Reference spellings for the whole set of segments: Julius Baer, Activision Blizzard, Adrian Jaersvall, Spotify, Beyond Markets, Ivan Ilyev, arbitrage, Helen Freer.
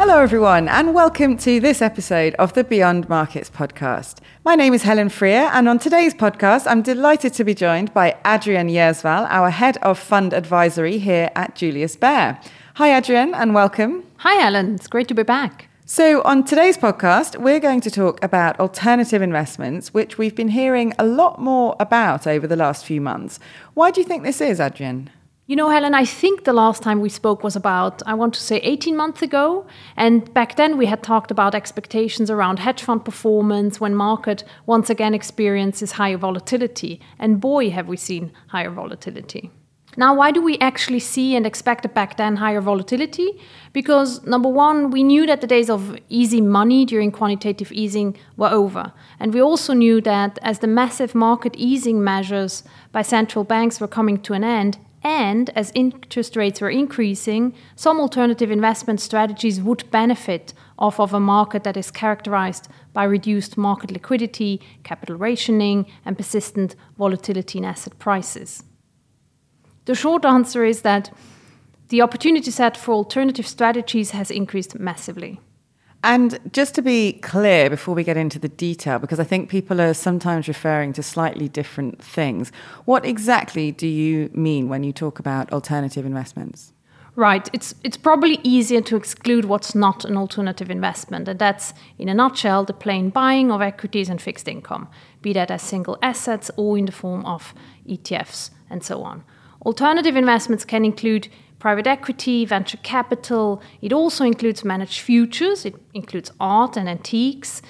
Hello everyone and welcome to this episode of the Beyond Markets podcast. My name is Helen Freer and on today's podcast I'm delighted to be joined by Adrian Jaersvall, our Head of Fund Advisory here at Julius Baer. Hi Adrian and welcome. Hi Helen, it's great to be back. So on today's podcast we're going to talk about alternative investments, which we've been hearing a lot more about over the last few months. Why do you think this is, Adrian? You know, Helen, I think the last time we spoke was about, 18 months ago. And back then we had talked about expectations around hedge fund performance when market once again experiences higher volatility. And boy, have we seen higher volatility. Now, why do we actually see and expect back then higher volatility? Because number one, we knew that the days of easy money during quantitative easing were over. And we also knew that as the massive market easing measures by central banks were coming to an end, and as interest rates were increasing, some alternative investment strategies would benefit off of a market that is characterized by reduced market liquidity, capital rationing, and persistent volatility in asset prices. The short answer is that the opportunity set for alternative strategies has increased massively. And just to be clear before we get into the detail, because I think people are sometimes referring to slightly different things, what exactly do you mean when you talk about alternative investments? Right. It's probably easier to exclude what's not an alternative investment. And that's, in a nutshell, the plain buying of equities and fixed income, be that as single assets or in the form of ETFs and so on. Alternative investments can include private equity, venture capital. It also includes managed futures. It includes art and antiques,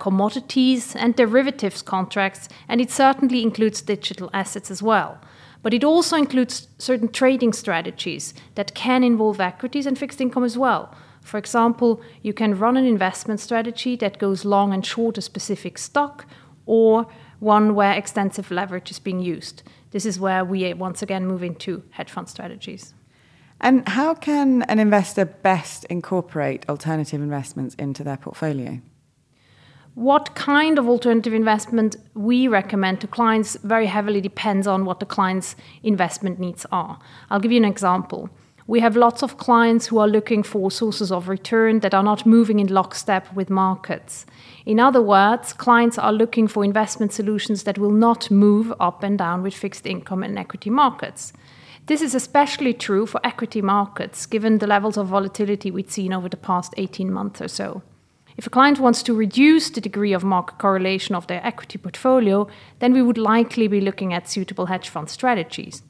commodities and derivatives contracts. And it certainly includes digital assets as well. But it also includes certain trading strategies that can involve equities and fixed income as well. For example, you can run an investment strategy that goes long and short a specific stock, or one where extensive leverage is being used. This is where we once again move into hedge fund strategies. And how can an investor best incorporate alternative investments into their portfolio? What kind of alternative investment we recommend to clients very heavily depends on what the client's investment needs are. I'll give you an example. We have lots of clients who are looking for sources of return that are not moving in lockstep with markets. In other words, clients are looking for investment solutions that will not move up and down with fixed income and equity markets. This is especially true for equity markets, given the levels of volatility we've seen over the past 18 months or so. If a client wants to reduce the degree of market correlation of their equity portfolio, then we would likely be looking at suitable hedge fund strategies.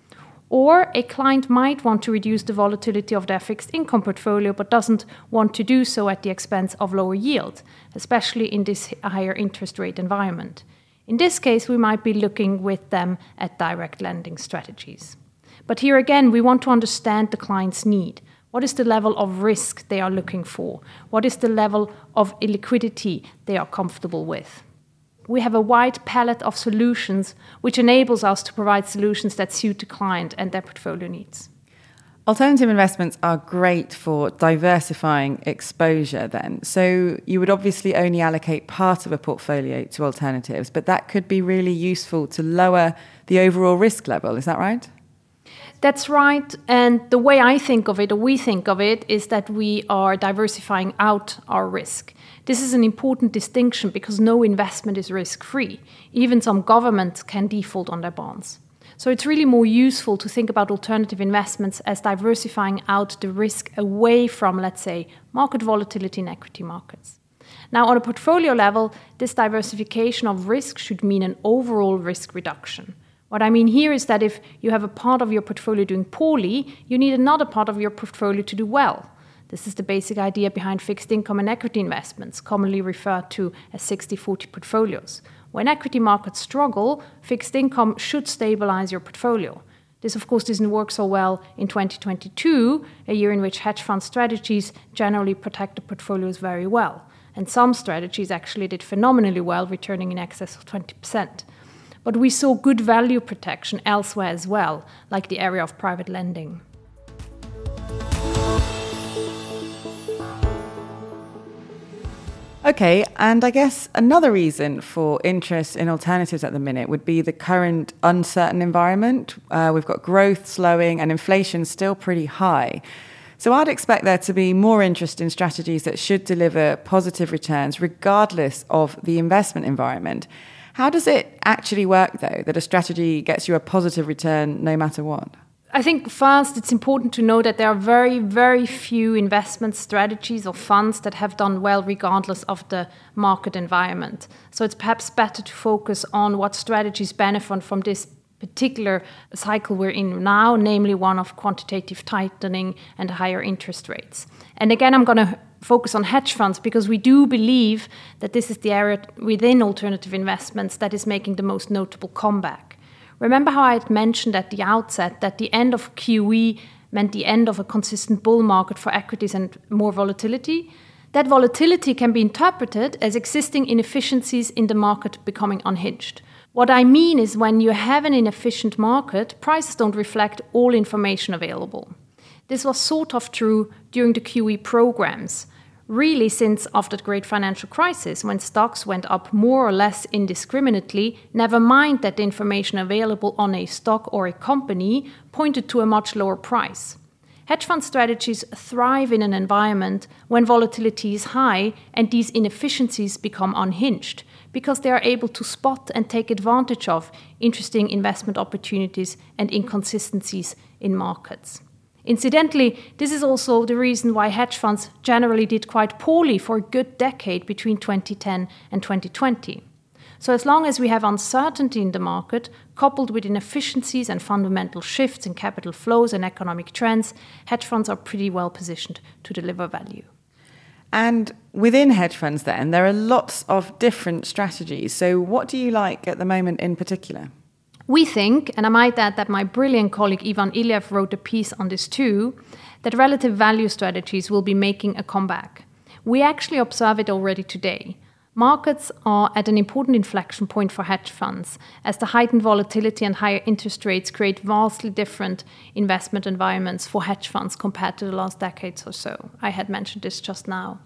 Or a client might want to reduce the volatility of their fixed income portfolio, but doesn't want to do so at the expense of lower yield, especially in this higher interest rate environment. In this case, we might be looking with them at direct lending strategies. But here again, we want to understand the client's need. What is the level of risk they are looking for? What is the level of illiquidity they are comfortable with? We have a wide palette of solutions, which enables us to provide solutions that suit the client and their portfolio needs. Alternative investments are great for diversifying exposure then. So you would obviously only allocate part of a portfolio to alternatives, but that could be really useful to lower the overall risk level. Is that right? That's right. And the way I think of it, or we think of it, is that we are diversifying out our risk. This is an important distinction because no investment is risk-free. Even some governments can default on their bonds. So it's really more useful to think about alternative investments as diversifying out the risk away from, let's say, market volatility in equity markets. Now, on a portfolio level, this diversification of risk should mean an overall risk reduction. What I mean here is that if you have a part of your portfolio doing poorly, you need another part of your portfolio to do well. This is the basic idea behind fixed income and equity investments, commonly referred to as 60-40 portfolios. When equity markets struggle, fixed income should stabilize your portfolio. This, of course, didn't work so well in 2022, a year in which hedge fund strategies generally protect the portfolios very well. And some strategies actually did phenomenally well, returning in excess of 20%. But we saw good value protection elsewhere as well, like the area of private lending. Okay, and I guess another reason for interest in alternatives at the minute would be the current uncertain environment. We've got growth slowing and inflation still pretty high. So I'd expect there to be more interest in strategies that should deliver positive returns regardless of the investment environment. How does it actually work, though, that a strategy gets you a positive return no matter what? I think first it's important to know that there are very, very few investment strategies or funds that have done well regardless of the market environment. So it's perhaps better to focus on what strategies benefit from this particular cycle we're in now, namely one of quantitative tightening and higher interest rates. And again, I'm going to focus on hedge funds because we do believe that this is the area within alternative investments that is making the most notable comeback. Remember how I had mentioned at the outset that the end of QE meant the end of a consistent bull market for equities and more volatility? That volatility can be interpreted as existing inefficiencies in the market becoming unhinged. What I mean is when you have an inefficient market, prices don't reflect all information available. This was sort of true during the QE programs, really since after the great financial crisis, when stocks went up more or less indiscriminately, never mind that the information available on a stock or a company pointed to a much lower price. Hedge fund strategies thrive in an environment when volatility is high and these inefficiencies become unhinged, because they are able to spot and take advantage of interesting investment opportunities and inconsistencies in markets. Incidentally, this is also the reason why hedge funds generally did quite poorly for a good decade between 2010 and 2020. So as long as we have uncertainty in the market, coupled with inefficiencies and fundamental shifts in capital flows and economic trends, hedge funds are pretty well positioned to deliver value. And within hedge funds then, there are lots of different strategies. So what do you like at the moment in particular? We think, and I might add that my brilliant colleague Ivan Ilyev wrote a piece on this too, that relative value strategies will be making a comeback. We actually observe it already today. Markets are at an important inflection point for hedge funds, as the heightened volatility and higher interest rates create vastly different investment environments for hedge funds compared to the last decades or so. I had mentioned this just now.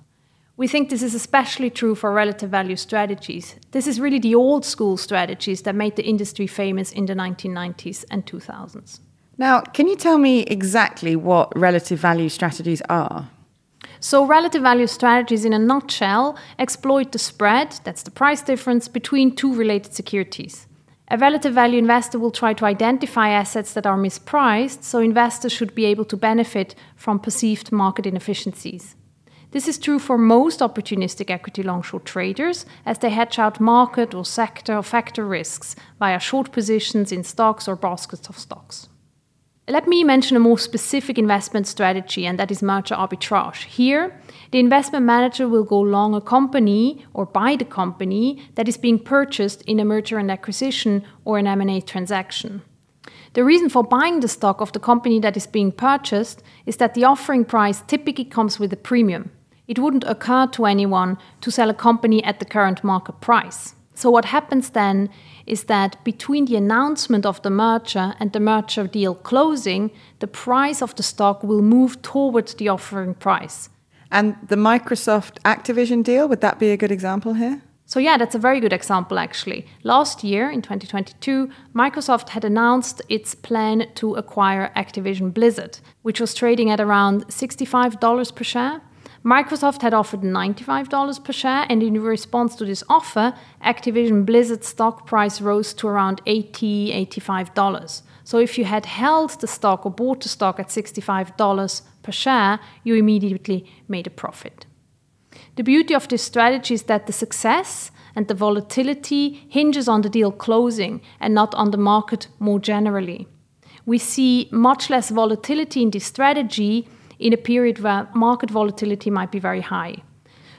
We think this is especially true for relative value strategies. This is really the old school strategies that made the industry famous in the 1990s and 2000s. Now, can you tell me exactly what relative value strategies are? So relative value strategies, in a nutshell, exploit the spread, that's the price difference, between two related securities. A relative value investor will try to identify assets that are mispriced, so investors should be able to benefit from perceived market inefficiencies. This is true for most opportunistic equity long-short traders, as they hedge out market or sector or factor risks via short positions in stocks or baskets of stocks. Let me mention a more specific investment strategy, and that is merger arbitrage. Here, the investment manager will go long a company or buy the company that is being purchased in a merger and acquisition or an M&A transaction. The reason for buying the stock of the company that is being purchased is that the offering price typically comes with a premium. It wouldn't occur to anyone to sell a company at the current market price. So what happens then is that between the announcement of the merger and the merger deal closing, the price of the stock will move towards the offering price. And the Microsoft Activision deal, would that be a good example here? So yeah, that's a very good example, actually. Last year, in 2022, Microsoft had announced its plan to acquire Activision Blizzard, which was trading at around $65 per share. Microsoft had offered $95 per share, and in response to this offer, Activision Blizzard's stock price rose to around $80, $85. So if you had held the stock or bought the stock at $65 per share, you immediately made a profit. The beauty of this strategy is that the success and the volatility hinges on the deal closing and not on the market more generally. We see much less volatility in this strategy in a period where market volatility might be very high.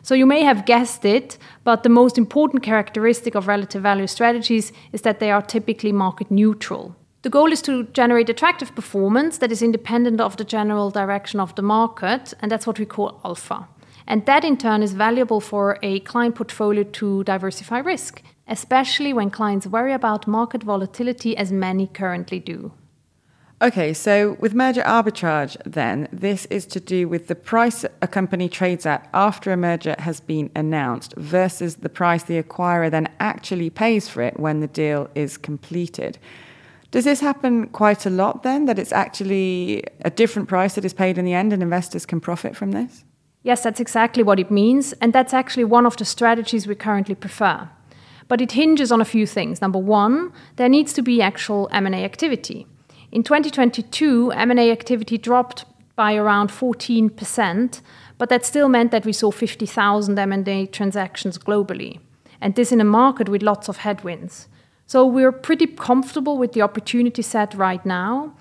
So you may have guessed it, but the most important characteristic of relative value strategies is that they are typically market neutral. The goal is to generate attractive performance that is independent of the general direction of the market, and that's what we call alpha. And that in turn is valuable for a client portfolio to diversify risk, especially when clients worry about market volatility, as many currently do. Okay, so with merger arbitrage then, this is to do with the price a company trades at after a merger has been announced versus the price the acquirer then actually pays for it when the deal is completed. Does this happen quite a lot then, that it's actually a different price that is paid in the end and investors can profit from this? Yes, that's exactly what it means, and that's actually one of the strategies we currently prefer. But it hinges on a few things. Number one, there needs to be actual M&A activity. In 2022, M&A activity dropped by around 14%, but that still meant that we saw 50,000 M&A transactions globally, and this in a market with lots of headwinds. So we're pretty comfortable with the opportunity set right now.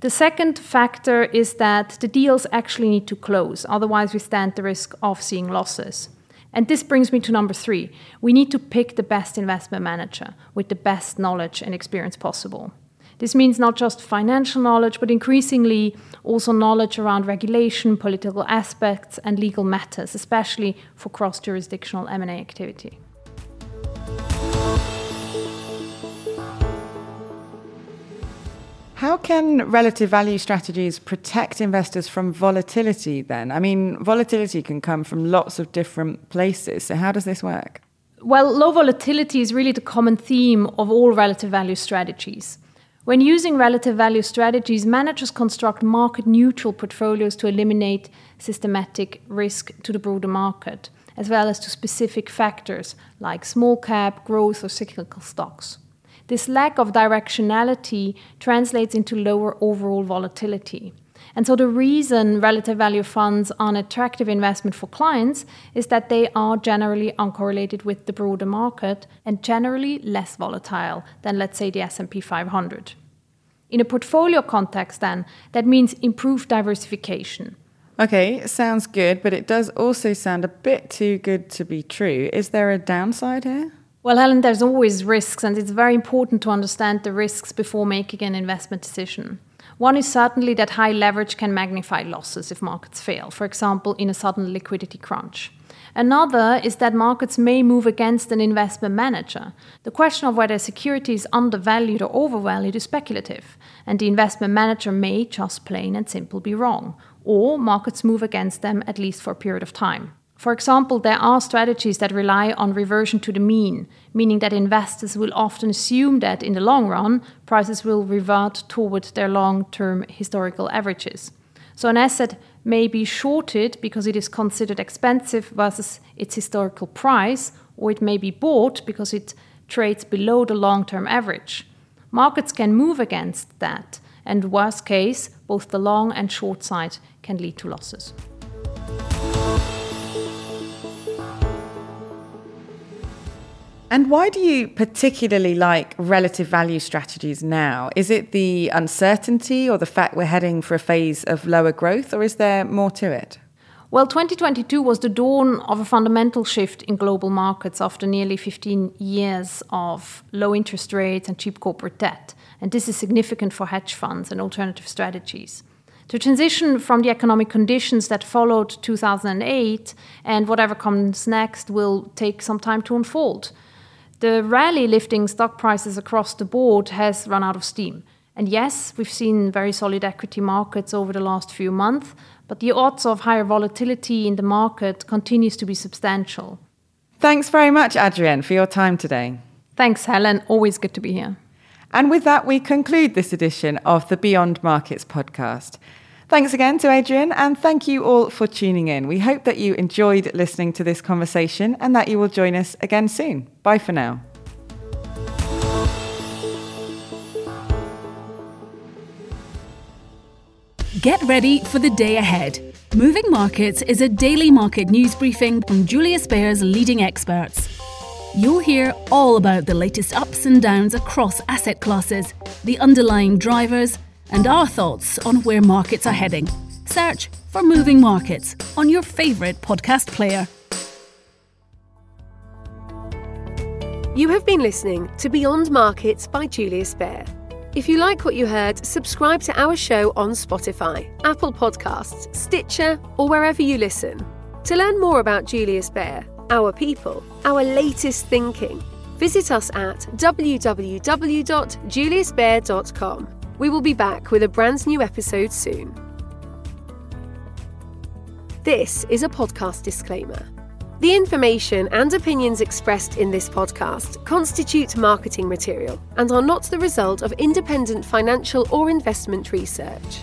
The second factor is that the deals actually need to close, otherwise we stand the risk of seeing losses. And this brings me to number three. We need to pick the best investment manager with the best knowledge and experience possible. This means not just financial knowledge, but increasingly also knowledge around regulation, political aspects, and legal matters, especially for cross-jurisdictional M&A activity. How can relative value strategies protect investors from volatility then? I mean, volatility can come from lots of different places. So how does this work? Well, low volatility is really the common theme of all relative value strategies. When using relative value strategies, managers construct market-neutral portfolios to eliminate systematic risk to the broader market, as well as to specific factors like small cap, growth, or cyclical stocks. This lack of directionality translates into lower overall volatility. And so the reason relative value funds are an attractive investment for clients is that they are generally uncorrelated with the broader market and generally less volatile than, let's say, the S&P 500. In a portfolio context, then, that means improved diversification. Okay, sounds good, but it does also sound a bit too good to be true. Is there a downside here? Well, Helen, there's always risks, and it's very important to understand the risks before making an investment decision. One is certainly that high leverage can magnify losses if markets fail, for example, in a sudden liquidity crunch. Another is that markets may move against an investment manager. The question of whether a security is undervalued or overvalued is speculative, and the investment manager may just plain and simple be wrong, or markets move against them at least for a period of time. For example, there are strategies that rely on reversion to the mean, meaning that investors will often assume that in the long run, prices will revert toward their long-term historical averages. So an asset may be shorted because it is considered expensive versus its historical price, or it may be bought because it trades below the long-term average. Markets can move against that, and worst case, both the long and short side can lead to losses. And why do you particularly like relative value strategies now? Is it the uncertainty or the fact we're heading for a phase of lower growth, or is there more to it? Well, 2022 was the dawn of a fundamental shift in global markets after nearly 15 years of low interest rates and cheap corporate debt. And this is significant for hedge funds and alternative strategies. The transition from the economic conditions that followed 2008 and whatever comes next will take some time to unfold. The rally lifting stock prices across the board has run out of steam. And yes, we've seen very solid equity markets over the last few months, but the odds of higher volatility in the market continues to be substantial. Thanks very much, Adrian, for your time today. Thanks, Helen. Always good to be here. And with that, we conclude this edition of the Beyond Markets podcast. Thanks again to Adrian, and thank you all for tuning in. We hope that you enjoyed listening to this conversation and that you will join us again soon. Bye for now. Get ready for the day ahead. Moving Markets is a daily market news briefing from Julius Baer's leading experts. You'll hear all about the latest ups and downs across asset classes, the underlying drivers, and our thoughts on where markets are heading. Search for Moving Markets on your favourite podcast player. You have been listening to Beyond Markets by Julius Baer. If you like what you heard, subscribe to our show on Spotify, Apple Podcasts, Stitcher, or wherever you listen. To learn more about Julius Baer, our people, our latest thinking, visit us at www.juliusbaer.com. We will be back with a brand new episode soon. This is a podcast disclaimer. The information and opinions expressed in this podcast constitute marketing material and are not the result of independent financial or investment research.